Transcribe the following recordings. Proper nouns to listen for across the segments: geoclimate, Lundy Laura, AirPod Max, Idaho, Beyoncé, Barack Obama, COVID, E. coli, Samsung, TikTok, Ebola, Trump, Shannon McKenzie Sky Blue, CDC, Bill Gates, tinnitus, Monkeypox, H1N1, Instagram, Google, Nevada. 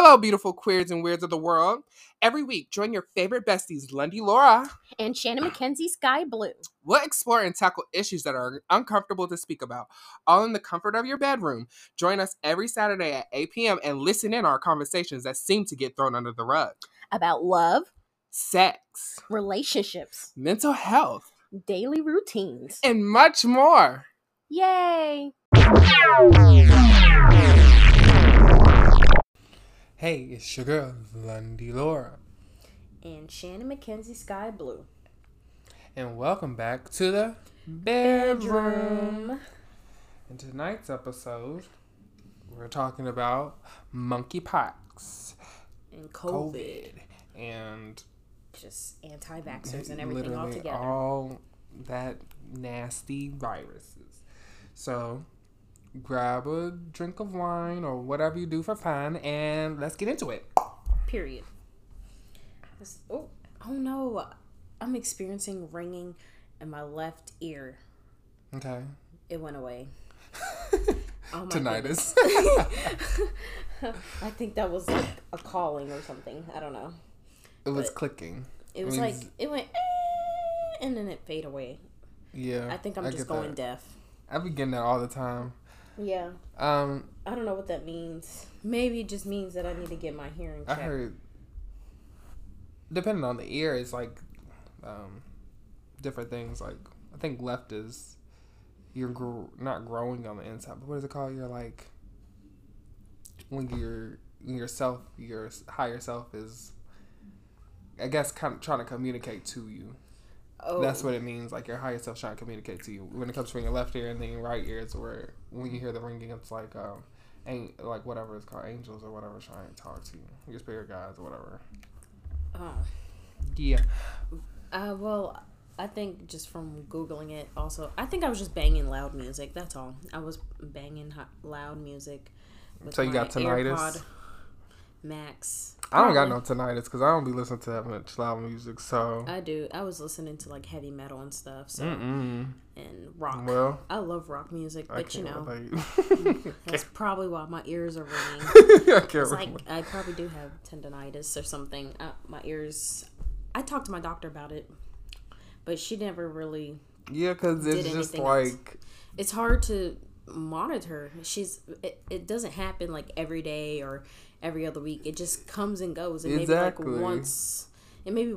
Hello, beautiful queers and weirds of the world. Every week, join your favorite besties, Lundy Laura and Shannon McKenzie Sky Blue. We'll explore and tackle issues that are uncomfortable to speak about, all in the comfort of your bedroom. Join us every Saturday at 8 p.m. and listen in our conversations that seem to get thrown under the rug. About love, sex, relationships, mental health, daily routines, and much more. Yay! Hey, it's your girl, Lundy Laura. And Shannon McKenzie Sky Blue. And welcome back to the bedroom. In tonight's episode, we're talking about monkeypox. And COVID. And just anti-vaxxers and everything all together. All that nasty viruses. So grab a drink of wine or whatever you do for fun, and let's get into it. Period. Oh no. I'm experiencing ringing in my left ear. Okay. It went away. Oh, tinnitus. I think that was like a calling or something. I don't know. It was clicking. It was like, it went, and then it faded away. Yeah. I think I'm just going deaf. I be getting that all the time. Yeah. I don't know what that means. Maybe it just means that I need to get my hearing checked. I heard, depending on the ear, it's like different things. Like, I think left is you're not growing on the inside, but what is it called? You're like, when your higher self is, I guess, kind of trying to communicate to you. Oh. That's what it means, like your higher self trying to communicate to you. When it comes from your left ear and then your right ear, it's where when you hear the ringing, it's like like whatever it's called, angels or whatever trying to talk to you, your spirit guides or whatever. Yeah. Well, I think just from Googling it also, I think I was just banging loud music. That's all. I was banging loud music. So you got tinnitus? AirPod Max. I don't got no tinnitus because I don't be listening to that much loud music, so. I do. I was listening to, like, heavy metal and stuff, so. Mm-mm. And rock. Well, I love rock music, but, you know, that's probably why my ears are ringing. I probably do have tendonitis or something. My ears, I talked to my doctor about it, but she never really because it's just, like, else. It's hard to monitor. It doesn't happen, like, every day or every other week. It just comes and goes. And exactly. Maybe like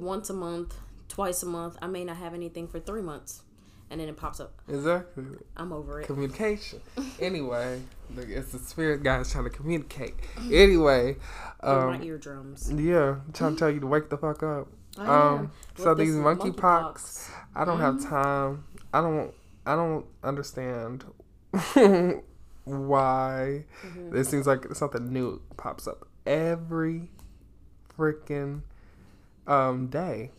once a month, twice a month. I may not have anything for 3 months, and then it pops up. Exactly. I'm over it. Communication. Anyway, look, it's the spirit guys trying to communicate. Anyway, my eardrums. Yeah, I'm trying to tell you to wake the fuck up. So these monkeypox, I don't have time. I don't understand. Why it seems like something new pops up every freaking day.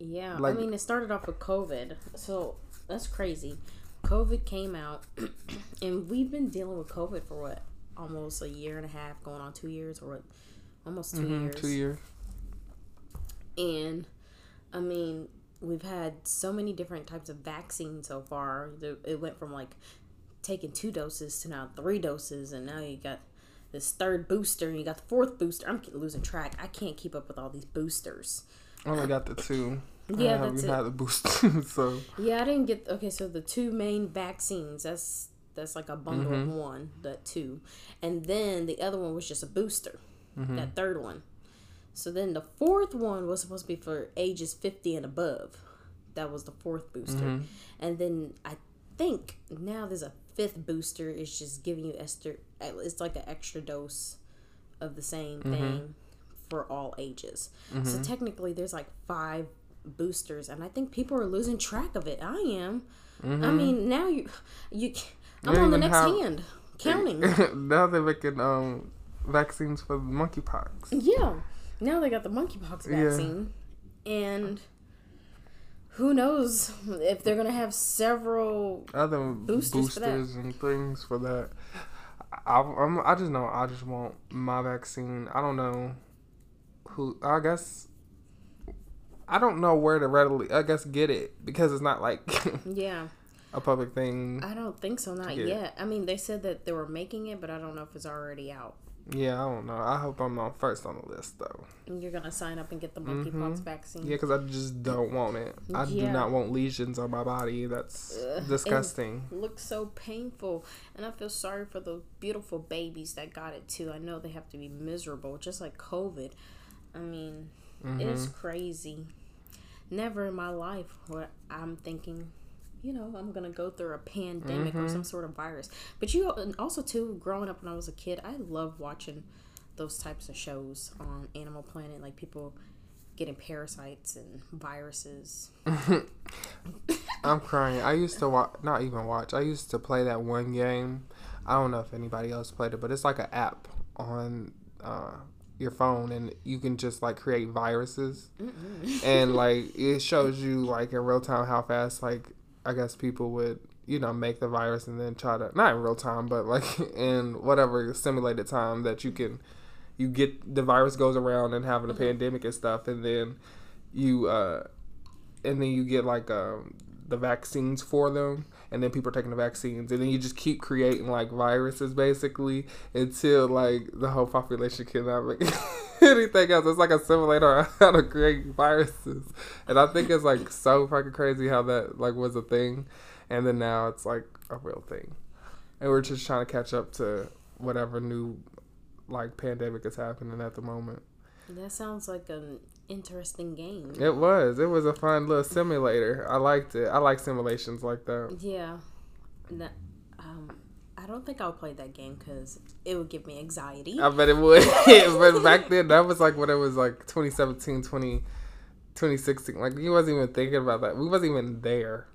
Yeah, like, I mean, it started off with COVID, so that's crazy. COVID came out, and we've been dealing with COVID for what, almost a year and a half, going on 2 years, or what, almost 2 years. 2 years. And I mean, we've had so many different types of vaccines so far. It went from like taking 2 doses to now 3 doses, and now you got this third booster, and you got the fourth booster. I'm losing track. I can't keep up with all these boosters. I only got the 2. Yeah, that's it. Not the booster. So yeah, I didn't get. Okay, so the 2 main vaccines. That's like a bundle of one, the 2, and then the other one was just a booster. That third one. So then the fourth one was supposed to be for ages 50 and above. That was the fourth booster, and then I think now there's a 5th booster. It's just giving you it's like an extra dose of the same thing for all ages. So technically there's like 5 boosters, and I think people are losing track of it. I am. I mean, now I'm on the next hand counting. Now they're making vaccines for monkeypox. Yeah, now they got the monkeypox vaccine, and who knows if they're going to have several other boosters for that. And things for that. I just know I just want my vaccine. I don't know who. I guess I don't know where to readily, I guess, get it, because it's not like a public thing. I don't think so, not yet. I mean, they said that they were making it, but I don't know if it's already out. Yeah, I don't know. I hope I'm on first on the list, though. You're going to sign up and get the monkeypox vaccine? Yeah, because I just don't want it. I do not want lesions on my body. That's disgusting. It looks so painful. And I feel sorry for those beautiful babies that got it, too. I know they have to be miserable, just like COVID. I mean, it is crazy. Never in my life where I'm thinking, you know, I'm going to go through a pandemic or some sort of virus. But you also, too, growing up when I was a kid, I loved watching those types of shows on Animal Planet, like people getting parasites and viruses. I'm crying. I used to watch. I used to play that one game. I don't know if anybody else played it, but it's like an app on your phone, and you can just like create viruses. And like it shows you like in real time how fast like I guess people would, you know, make the virus and then try to, not in real time, but like in whatever simulated time that you get, the virus goes around and having a pandemic and stuff. And then you get like the vaccines for them, and then people are taking the vaccines, and then you just keep creating like viruses basically until like the whole population cannot make anything else. It's like a simulator on how to create viruses, and I think it's like so fucking crazy how that like was a thing, and then now it's like a real thing, and we're just trying to catch up to whatever new like pandemic is happening at the moment. That sounds like an interesting game. It was a fun little simulator. I liked it. I like simulations like that. Yeah. I don't think I'll play that game because it would give me anxiety. I bet it would. But back then, that was like when it was like 2017, 2016. Like, you wasn't even thinking about that. We wasn't even there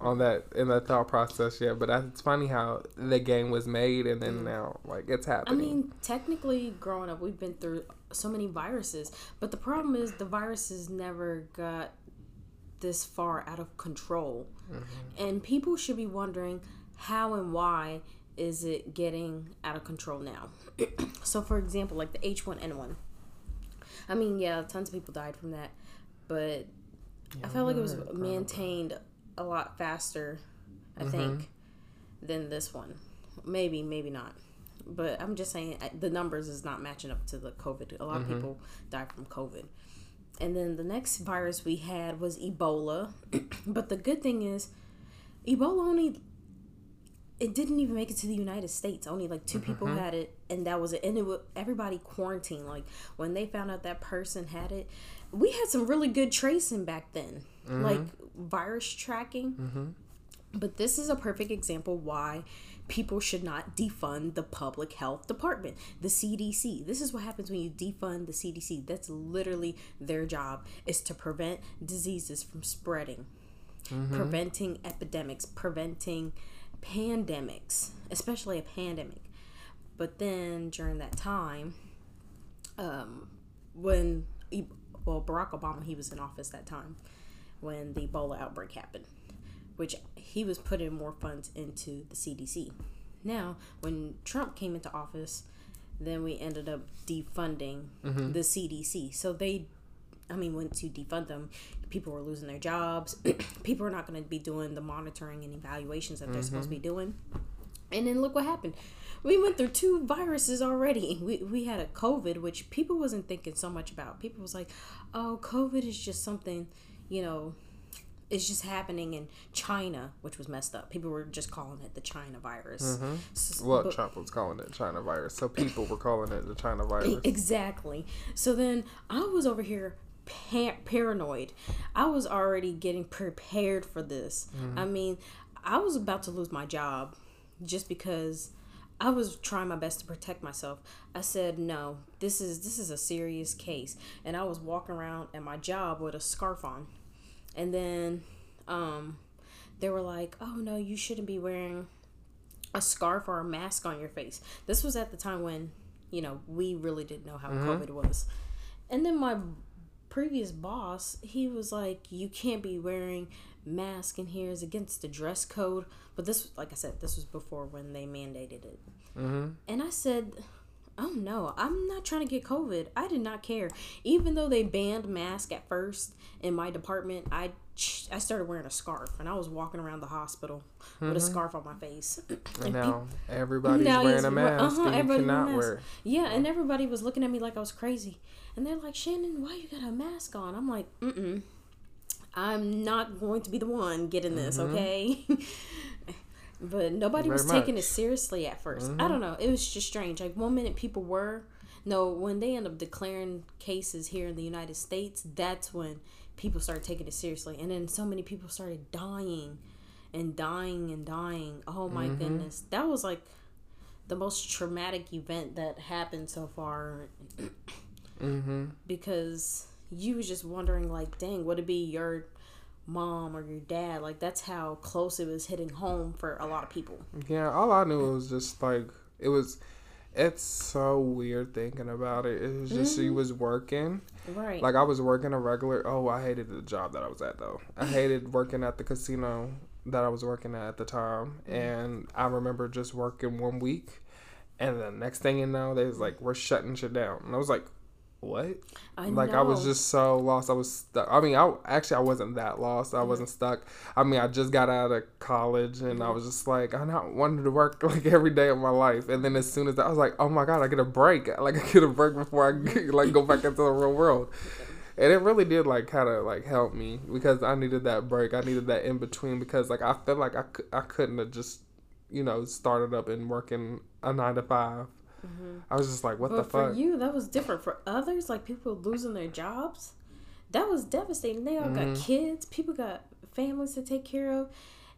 on that, in that thought process yet. But it's funny how the game was made, and then now, like, it's happening. I mean, technically, growing up, we've been through so many viruses. But the problem is the viruses never got this far out of control. And people should be wondering how and why is it getting out of control now. So, for example, like the H1N1. I mean, yeah, tons of people died from that. But yeah, I felt like it was maintained a lot faster, I think, than this one. Maybe, maybe not. But I'm just saying the numbers is not matching up to the COVID. A lot of people died from COVID. And then the next virus we had was Ebola. But the good thing is Ebola it didn't even make it to the United States. Only like 2 people had it, and that was it. And everybody quarantined. Like when they found out that person had it, we had some really good tracing back then, like virus tracking. But this is a perfect example why people should not defund the public health department, the CDC. This is what happens when you defund the CDC. That's literally their job, is to prevent diseases from spreading, preventing epidemics, preventing pandemics, especially a pandemic. But then during that time, when Barack Obama, he was in office that time when the Ebola outbreak happened, which he was putting more funds into the CDC. Now, when Trump came into office, then we ended up defunding the CDC. So once you defund them, people were losing their jobs. People are not going to be doing the monitoring and evaluations that they're supposed to be doing. And then look what happened. We went through 2 viruses already. We had a COVID, which people wasn't thinking so much about. People was like, oh, COVID is just something, you know, it's just happening in China, which was messed up. People were just calling it the China virus. Trump was calling it China virus. So people were calling it the China virus. Exactly. So then I was over here paranoid. I was already getting prepared for this. I mean, I was about to lose my job just because I was trying my best to protect myself. I said, no, this is a serious case. And I was walking around at my job with a scarf on. And then they were like, oh, no, you shouldn't be wearing a scarf or a mask on your face. This was at the time when, you know, we really didn't know how COVID was. And then my previous boss, he was like, you can't be wearing mask in here, is against the dress code. But this, like I said, this was before when they mandated it. And I said, oh no, I'm not trying to get COVID. I did not care. Even though they banned masks at first in my department, I I started wearing a scarf, and I was walking around the hospital with a scarf on my face. And now everybody's wearing a mask, and you cannot wear it. Yeah, and everybody was looking at me like I was crazy. And they're like, Shannon, why you got a mask on? I'm like, I'm not going to be the one getting this, okay? But nobody was taking it seriously at first. I don't know. It was just strange. Like, one minute people were. No, when they end up declaring cases here in the United States, that's when people started taking it seriously. And then so many people started dying. Oh, my goodness. That was, like, the most traumatic event that happened so far. Because you was just wondering, like, dang, would it be your mom or your dad? Like, that's how close it was hitting home for a lot of people. Yeah, all I knew was just, like, it was... It's so weird thinking about it. It was just she was working. Right. Like, I was working a regular... Oh, I hated the job that I was at, though. I hated working at the casino that I was working at the time. And I remember just working 1 week. And the next thing you know, they was like, we're shutting shit down. And I was like, what? I was just so lost. I was stuck. I mean, I wasn't that lost. I wasn't stuck. I mean, I just got out of college, and I was just like, I not wanted to work like every day of my life. And then as soon as I was like, oh my god, I get a break. Like, I get a break before I like go back into the real world. And it really did like kind of like help me because I needed that break. I needed that in between because like I felt like I couldn't have just started up and working a 9 to 5. I was just like, what the fuck? For you, that was different. For others, like people losing their jobs, that was devastating. They all got kids. People got families to take care of.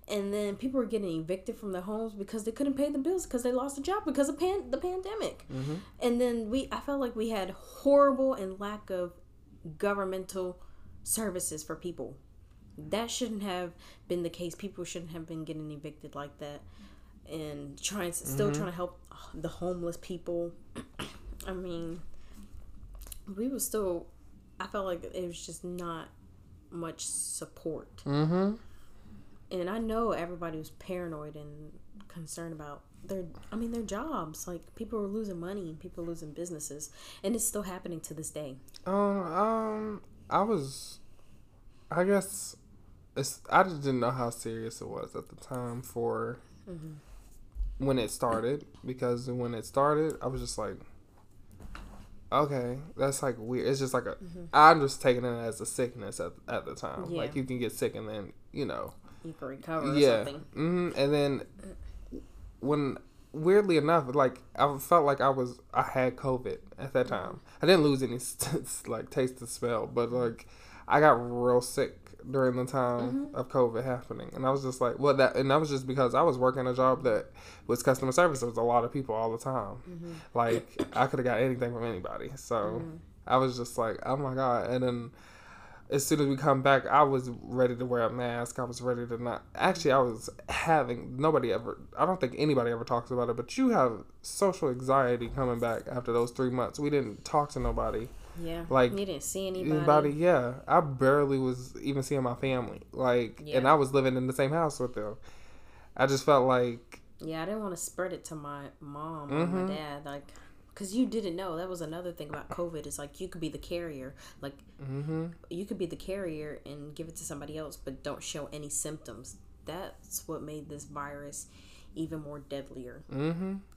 And then people were getting evicted from their homes because they couldn't pay the bills because they lost a job because of the pandemic. And then I felt like we had horrible and lack of governmental services for people. That shouldn't have been the case. People shouldn't have been getting evicted like that. And trying to help the homeless people. I mean, I felt like it was just not much support. And I know everybody was paranoid and concerned about their jobs. Like, people were losing money, people were losing businesses, and it's still happening to this day. I just didn't know how serious it was at the time for... when it started, because when it started, I was just like, okay, that's like weird. It's just like I'm just taking it as a sickness at the time. Yeah. Like, you can get sick and then, you can recover or something. And then when, weirdly enough, like, I felt like I had COVID at that time. I didn't lose any, like, taste or smell, but, like, I got real sick during the time of COVID happening. And I was just like, that was just because I was working a job that was customer service. There was a lot of people all the time. Like, I could have got anything from anybody. So I was just like, oh my God. And then as soon as we come back, I was ready to wear a mask. I was ready to not. Actually, I was having I don't think anybody ever talks about it, but you have social anxiety coming back after those 3 months. We didn't talk to nobody. Yeah, like, you didn't see anybody. Yeah, I barely was even seeing my family. Like, and I was living in the same house with them. I just felt like... Yeah, I didn't want to spread it to my mom or my dad. Like, because you didn't know. That was another thing about COVID. It's like, you could be the carrier. Like, you could be the carrier and give it to somebody else, but don't show any symptoms. That's what made this virus even more deadlier.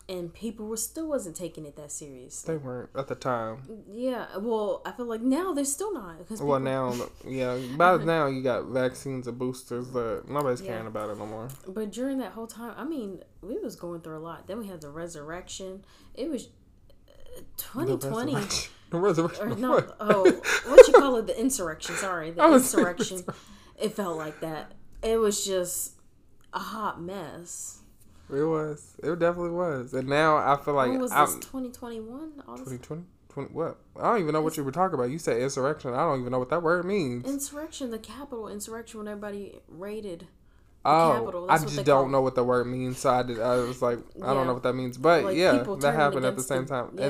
And people still wasn't taking it that seriously. They weren't at the time. Yeah, well, I feel like now they're still not. Well, now, yeah, by now you got vaccines and boosters, but nobody's caring about it no more. But during that whole time, I mean, we was going through a lot. Then we had the resurrection. It was 2020. The resurrection. Or no, what you call it? The insurrection. Sorry, the insurrection. It felt like that. It was just a hot mess. It was. It definitely was. And now I feel like... When was this? 2021? 2020? What? I don't even know what you were talking about. You said insurrection. I don't even know what that word means. Insurrection. The Capitol insurrection when everybody raided the Capitol. I just don't know what the word means. So I was like, I don't know what that means. But, like, that happened at the same time. Yeah.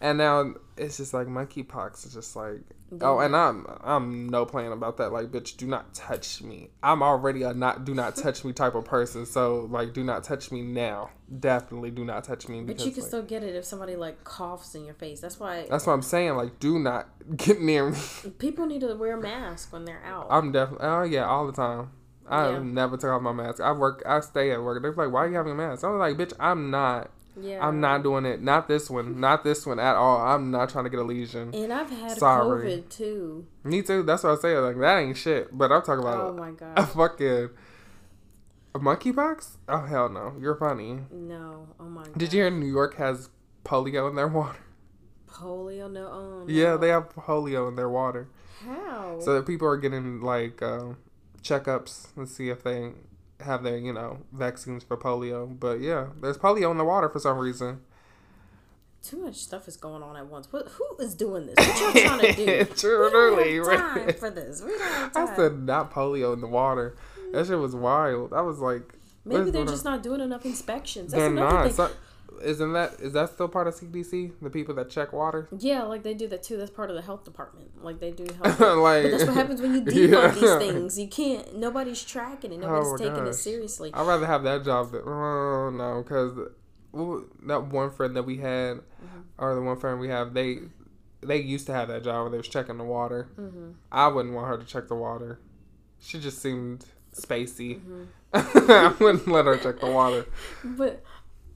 And And now it's just like monkeypox. It's just like, oh, and I'm no playing about that. Like, bitch, do not touch me. I'm already a not do not touch me type of person. So like, do not touch me now. Definitely do not touch me. Because, but you can like, still get it if somebody like coughs in your face. That's why. That's what I'm saying. Like, do not get near me. People need to wear a mask when they're out. I'm definitely. Oh yeah, all the time. I never took off my mask. I stay at work. They're like, why are you having a mask? I was like, bitch, I'm not. Yeah. I'm not doing it. Not this one at all. I'm not trying to get a lesion. And I've had COVID too. Me too. That's what I say. Like, that ain't shit. But I'm talking about my God. A fucking monkeypox? Oh, hell no. You're funny. No. Oh, my God. Did you hear New York has polio in their water? Polio? No. Oh, no. Yeah, they have polio in their water. How? So that people are getting, like, checkups and see if they have their, vaccines for polio. But yeah, there's polio in the water for some reason. Too much stuff is going on at once. Who is doing this? What y'all trying to do? Truly, we don't have time for this. We don't have time. I said not polio in the water. That shit was wild. I was like, maybe they're just not doing enough inspections. That's another thing. Is that still part of CDC? The people that check water? Yeah, like they do that too. That's part of the health department. Like they do health. But that's what happens when you debunk these things. You can't. Nobody's tracking it. Nobody's taking it seriously. I'd rather have that job than because that one friend that we had, or the one friend we have, they used to have that job where they was checking the water. Mm-hmm. I wouldn't want her to check the water. She just seemed spacey. Mm-hmm. I wouldn't let her check the water. But.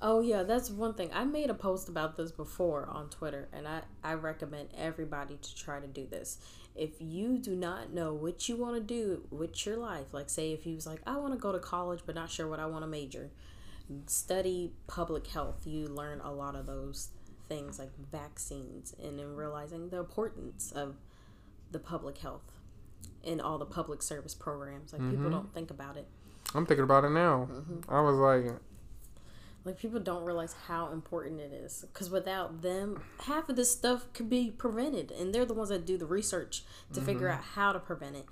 Oh, yeah, that's one thing. I made a post about this before on Twitter, and I recommend everybody to try to do this. If you do not know what you want to do with your life, like say if you was like, I want to go to college but not sure what I want to major, study public health. You learn a lot of those things like vaccines and then realizing the importance of the public health and all the public service programs. Like people don't think about it. I'm thinking about it now. Mm-hmm. I was like... Like, people don't realize how important it is. Because without them, half of this stuff could be prevented. And they're the ones that do the research to figure out how to prevent it.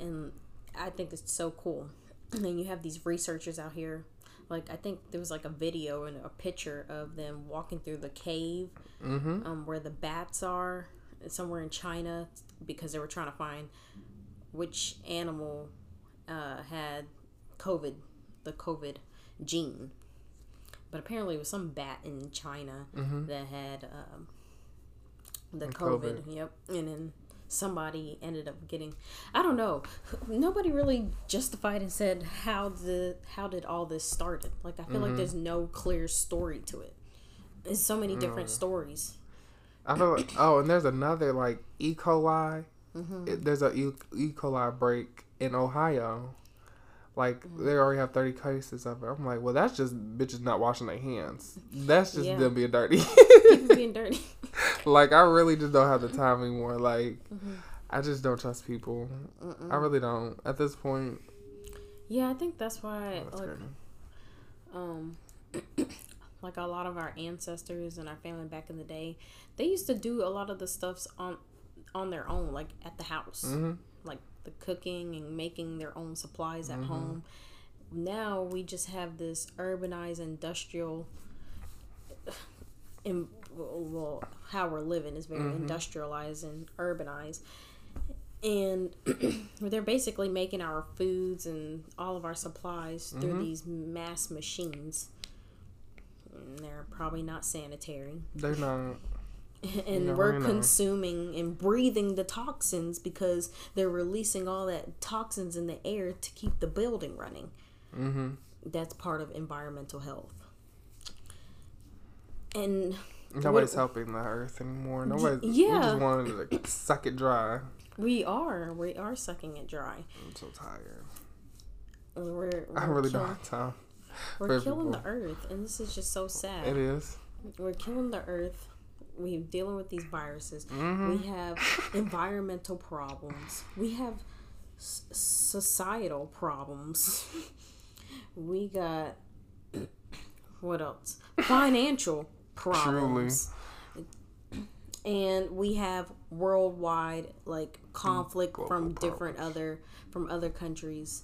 And I think it's so cool. And you have these researchers out here. Like, I think there was, like, a video and a picture of them walking through the cave where the bats are. Somewhere in China. Because they were trying to find which animal had COVID. The COVID gene. But apparently it was some bat in China that had the COVID. Yep. And then somebody ended up getting, I don't know. Nobody really justified and said how did all this started. Like I feel like there's no clear story to it. There's so many different stories. I feel like, and there's another like E. coli. There's a E. coli break in Ohio. Like, they already have 30 cases of it. I'm like, well, that's just bitches not washing their hands. That's just them being dirty. People being dirty. Like, I really just don't have the time anymore. Like, I just don't trust people. I really don't. At this point. Yeah, I think that's why, like a lot of our ancestors and our family back in the day, they used to do a lot of the stuffs on their own, like at the house. Like, the cooking and making their own supplies at home. Now we just have this urbanized industrial how we're living is very industrialized and urbanized, and they're basically making our foods and all of our supplies through these mass machines, and they're probably not sanitary. They're not. And we're consuming and breathing the toxins because they're releasing all that toxins in the air to keep the building running. That's part of environmental health. And nobody's helping the earth anymore. We just wanted to suck it dry. We are sucking it dry. I'm so tired. I really don't have time. We're killing the earth, and this is just so sad. It is. We're killing the earth. We're dealing with these viruses. We have environmental problems. We have societal problems. We got, what else? Financial problems. Truly. And we have worldwide, like, conflict from different other countries.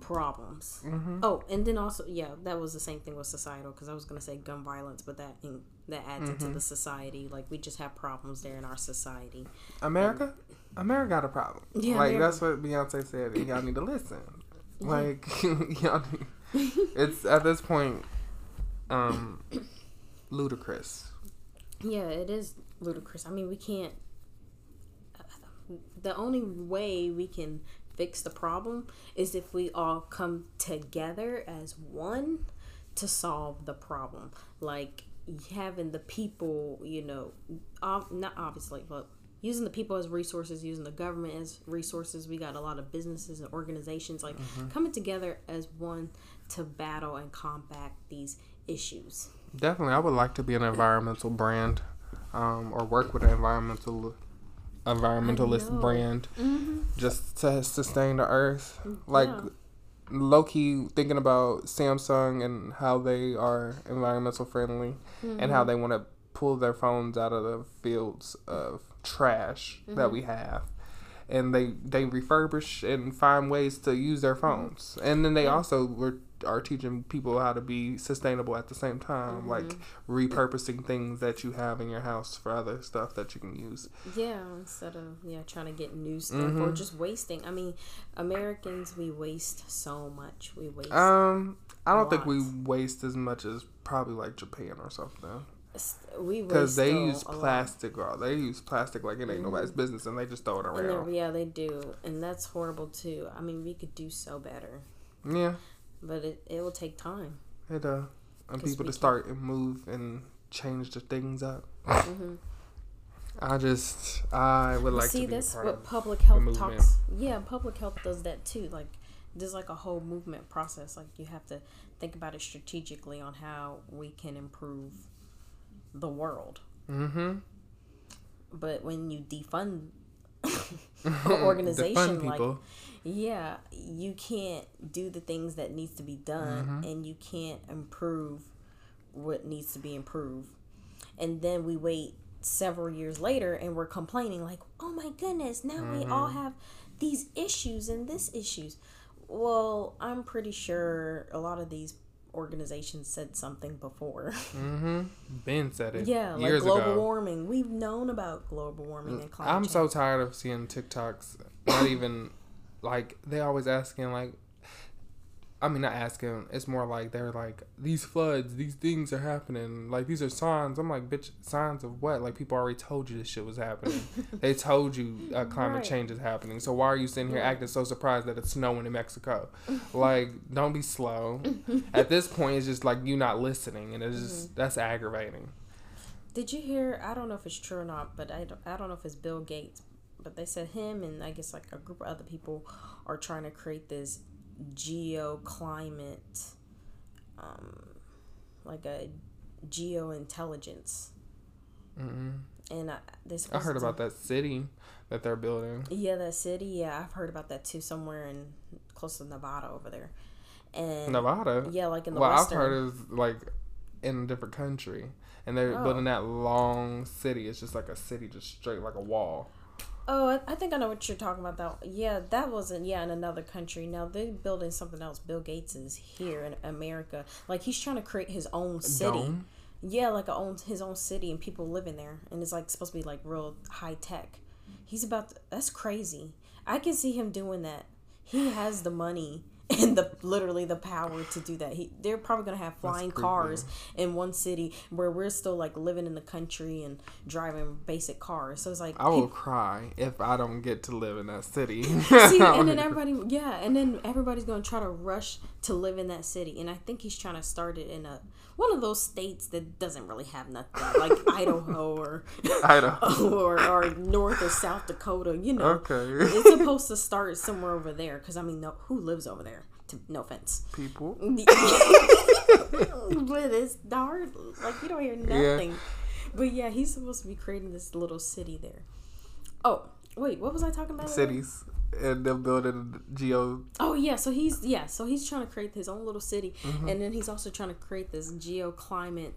Problems. Oh, and then also, yeah, that was the same thing with societal, because I was going to say gun violence, but that that adds into the society. Like, we just have problems there in our society. America got a problem. Yeah, like, that's what Beyonce said. And y'all need to listen. Like, y'all need, it's at this point ludicrous. Yeah, it is ludicrous. I mean, we can't. The only way we can fix the problem is if we all come together as one to solve the problem. Like, having the people, you know, not obviously, but using the people as resources, using the government as resources. We got a lot of businesses and organizations, like, coming together as one to battle and combat these issues. Definitely. I would like to be an environmental brand, or work with an environmentalist brand, just to sustain the earth. Like, low-key thinking about Samsung and how they are environmental friendly, and how they want to pull their phones out of the fields of trash that we have, and they refurbish and find ways to use their phones, and then they also are teaching people how to be sustainable at the same time, like repurposing things that you have in your house for other stuff that you can use. Yeah, instead of trying to get new stuff or just wasting. I mean, Americans, we waste so much. We waste. I don't think we waste as much as probably like Japan or something. Because they use plastic, girl. They use plastic like it ain't nobody's business, and they just throw it around. Yeah, they do, and that's horrible too. I mean, we could do so better. Yeah. But it will take time. It and people to start and move and change the things up. I would like to be that's part what of public health talks. Yeah, public health does that too. Like, there's like a whole movement process. Like, you have to think about it strategically on how we can improve the world. But when you defund the organization, like, yeah, you can't do the things that needs to be done, and you can't improve what needs to be improved. And then we wait several years later and we're complaining like, oh my goodness, now we all have these issues and this issues. Well, I'm pretty sure a lot of these organizations said something before. Ben said it. Yeah, like years global ago. Warming. We've known about global warming and climate change. I'm so tired of seeing TikToks. Not even like they always asking like. I mean, not asking. It's more like they're like, these floods, these things are happening. Like, these are signs. I'm like, bitch, signs of what? Like, people already told you this shit was happening. They told you climate change is happening. So why are you sitting here acting so surprised that it's snowing in Mexico? Like, don't be slow. At this point, it's just like you not listening, and it's just that's aggravating. Did you hear? I don't know if it's true or not, but I don't know if it's Bill Gates, but they said him and I guess like a group of other people are trying to create this geoclimate, like a geointelligence. And I heard about that city that they're building. Yeah, that city. Yeah, I've heard about that too. Somewhere in close to Nevada over there. And Nevada. Yeah, like in the western. I've heard is like in a different country, and they're building that long city. It's just like a city, just straight like a wall. Oh, I think I know what you're talking about. Yeah, that wasn't, in another country. Now, they're building something else. Bill Gates is here in America. Like, he's trying to create his own city. Dome? Yeah, like his own city and people living there. And it's, like, supposed to be, like, real high tech. He's about to, that's crazy. I can see him doing that. He has the money and literally the power to do that. They're probably going to have flying cars in one city where we're still like living in the country and driving basic cars. So it's like I will cry if I don't get to live in that city. See, and then everybody's going to try to rush to live in that city. And I think he's trying to start it in one of those states that doesn't really have nothing, like Idaho or or North or South Dakota, you know. Okay. It's supposed to start somewhere over there because I mean, who lives over there? No offense, people. But it's dark. Like you don't hear nothing. Yeah. But yeah, he's supposed to be creating this little city there. Oh wait, what was I talking about? Cities and them building geo. Oh yeah, so he's trying to create his own little city, and then he's also trying to create this geoclimate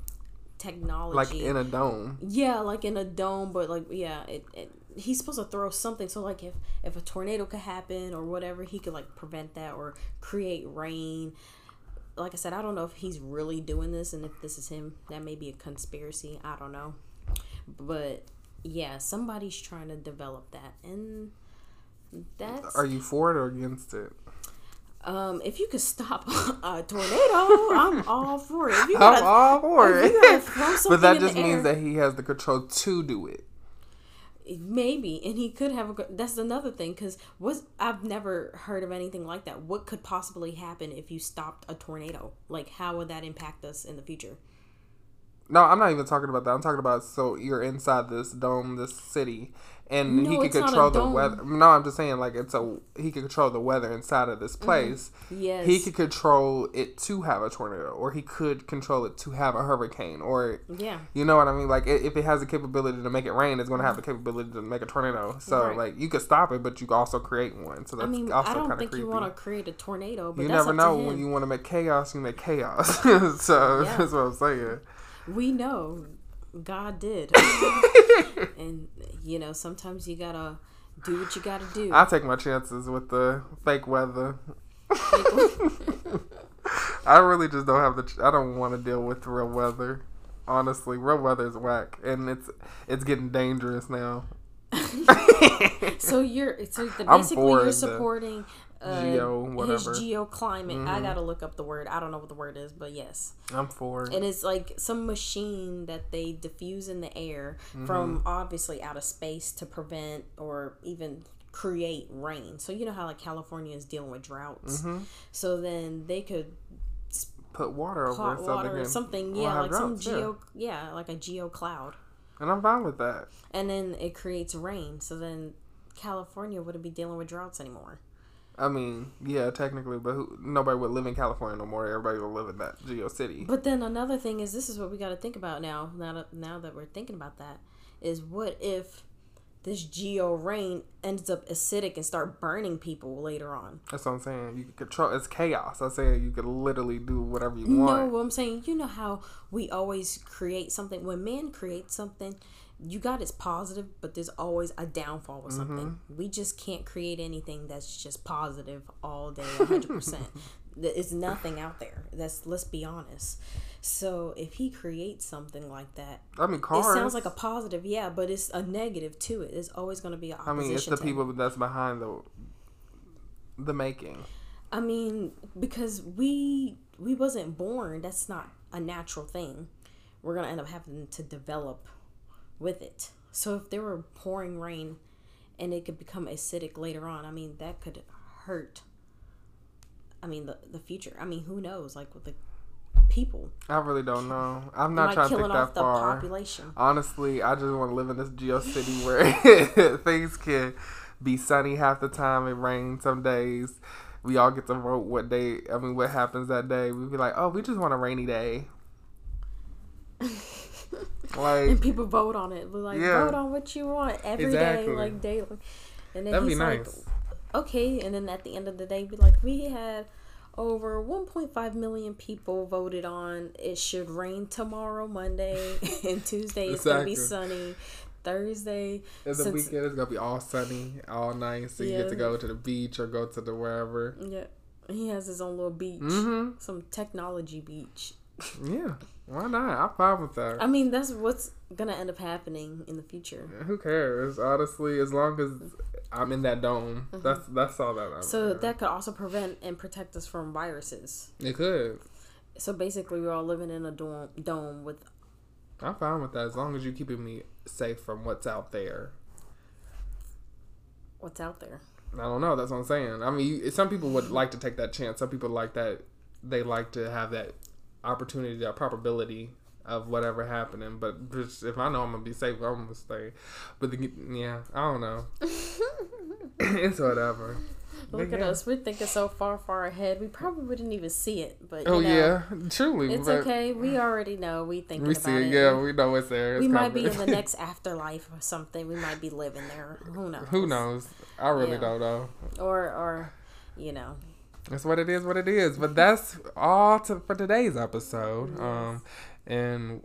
technology, like in a dome. Yeah, like in a dome, but like he's supposed to throw something so like if a tornado could happen or whatever, he could like prevent that or create rain like I said, I don't know if he's really doing this and if this is him. That may be a conspiracy. I don't know. But yeah, somebody's trying to develop that. And that's... Are you for it or against it? If you could stop a tornado, I'm all for it. I'm all for it. But that just means that he has the control to do it. Maybe, and he could have. That's another thing, because I've never heard of anything like that. What could possibly happen if you stopped a tornado? Like, how would that impact us in the future? No, I'm not even talking about that. I'm talking about, so you're inside this dome, this city, and he could control the weather. No, I'm just saying, like, he could control the weather inside of this place. Mm-hmm. Yes. He could control it to have a tornado, or he could control it to have a hurricane, or, yeah, you know what I mean? Like, if it has the capability to make it rain, it's going to have the capability to make a tornado. So, right, like, you could stop it, but you could also create one. So that's also kind of creepy. I don't think you want to create a tornado, but you never know. When you want to make chaos, you make chaos. So yeah, that's what I'm saying. We know God did. And, you know, sometimes you gotta do what you gotta do. I take my chances with the fake weather. I really just don't have I don't want to deal with real weather. Honestly, real weather is whack. And it's getting dangerous now. You're supporting his geoclimate. Mm-hmm. I gotta look up the word. I don't know what the word is, but yes, I'm for it. And it's like some machine that they diffuse in the air, mm-hmm, from obviously out of space to prevent or even create rain. So you know how like California is dealing with droughts. Mm-hmm. So then they could put water over water or something. Yeah, like droughts, some geo. Yeah. Yeah, like a geo cloud. And I'm fine with that. And then it creates rain. So then California wouldn't be dealing with droughts anymore. I mean, yeah, technically, but nobody would live in California no more. Everybody would live in that geo city. But then another thing is, this is what we got to think about now. Now that we're thinking about that, is what if this geo rain ends up acidic and start burning people later on? That's what I'm saying. You can control. It's chaos. I'm saying you could literally do whatever you want. No, I'm saying, you know how we always create something. When man creates something, you got it's positive, but there's always a downfall with something. Mm-hmm. We just can't create anything that's just positive all day, 100%. It's nothing out there. Let's be honest. So if he creates something like that, I mean, cars, it sounds like a positive, yeah, but it's a negative to it. It's always going to be an opposition. I mean, it's the people that's behind the making. I mean, because we wasn't born. That's not a natural thing. We're going to end up having to develop with it. So if there were pouring rain and it could become acidic later on, I mean, that could hurt, I mean, the future. I mean, who knows, like, with the people. I really don't know. I'm not trying to think that far. Population. Honestly, I just want to live in this geo city where things can be sunny half the time and rain some days. We all get to vote what happens that day. We'd be like, oh, we just want a rainy day. Like, and people vote on it. Like, yeah, vote on what you want every day, like daily. And then that'd be nice. Like, okay, and then at the end of the day, be like, we had over 1.5 million people voted on. It should rain tomorrow, Monday, and Tuesday it's gonna be sunny. Thursday, the weekend it's gonna be all sunny, all nice. So you get to go to the beach or go to the wherever. Yeah, he has his own little beach, mm-hmm, some technology beach. Yeah, why not? I'm fine with that. I mean, that's what's gonna end up happening in the future. Yeah, who cares? Honestly, as long as I'm in that dome, mm-hmm, that's all that matters. So that could also prevent and protect us from viruses. It could. So basically, we're all living in a dome with. I'm fine with that as long as you're keeping me safe from what's out there. What's out there? I don't know. That's what I'm saying. I mean, some people would like to take that chance. Some people like that. They like to have that opportunity, that probability of whatever happening, but just, if I know I'm gonna be safe, I'm gonna stay. But I don't know. It's whatever. Look at us, we're thinking so far ahead. We probably wouldn't even see it, but truly, it's okay. We already know. We see it. Yeah, we know it's there. We might be in the next afterlife or something. We might be living there. Who knows? I really don't know. Or, you know. That's what it is, But that's all for today's episode. Yes. And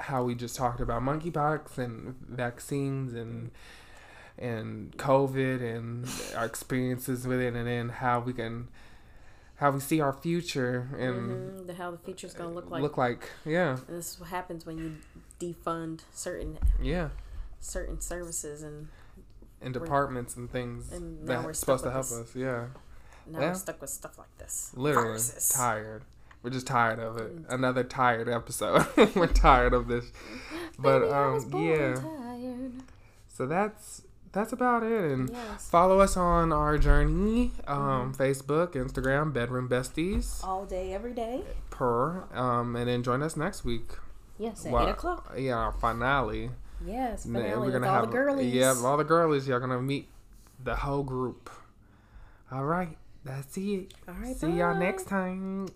how we just talked about monkeypox and vaccines and COVID and our experiences with it, and then how we can how we see our future and how the future's going to look like. Yeah. And this is what happens when you defund certain services and departments and things and that are supposed to help us. Yeah. Now we're stuck with stuff like this. Literally viruses. Tired. We're just tired of it. Another tired episode. We're tired of this. But baby, I was born tired. So that's about it. And follow us on our journey. Facebook, Instagram, Bedroom Besties. All day, every day. And then join us next week. Yes, at 8:00. Yeah, our finale. Yes, finale. We're gonna have all the girlies. Yeah, all the girlies. Y'all gonna meet the whole group. All right. That's it. All right, see y'all next time.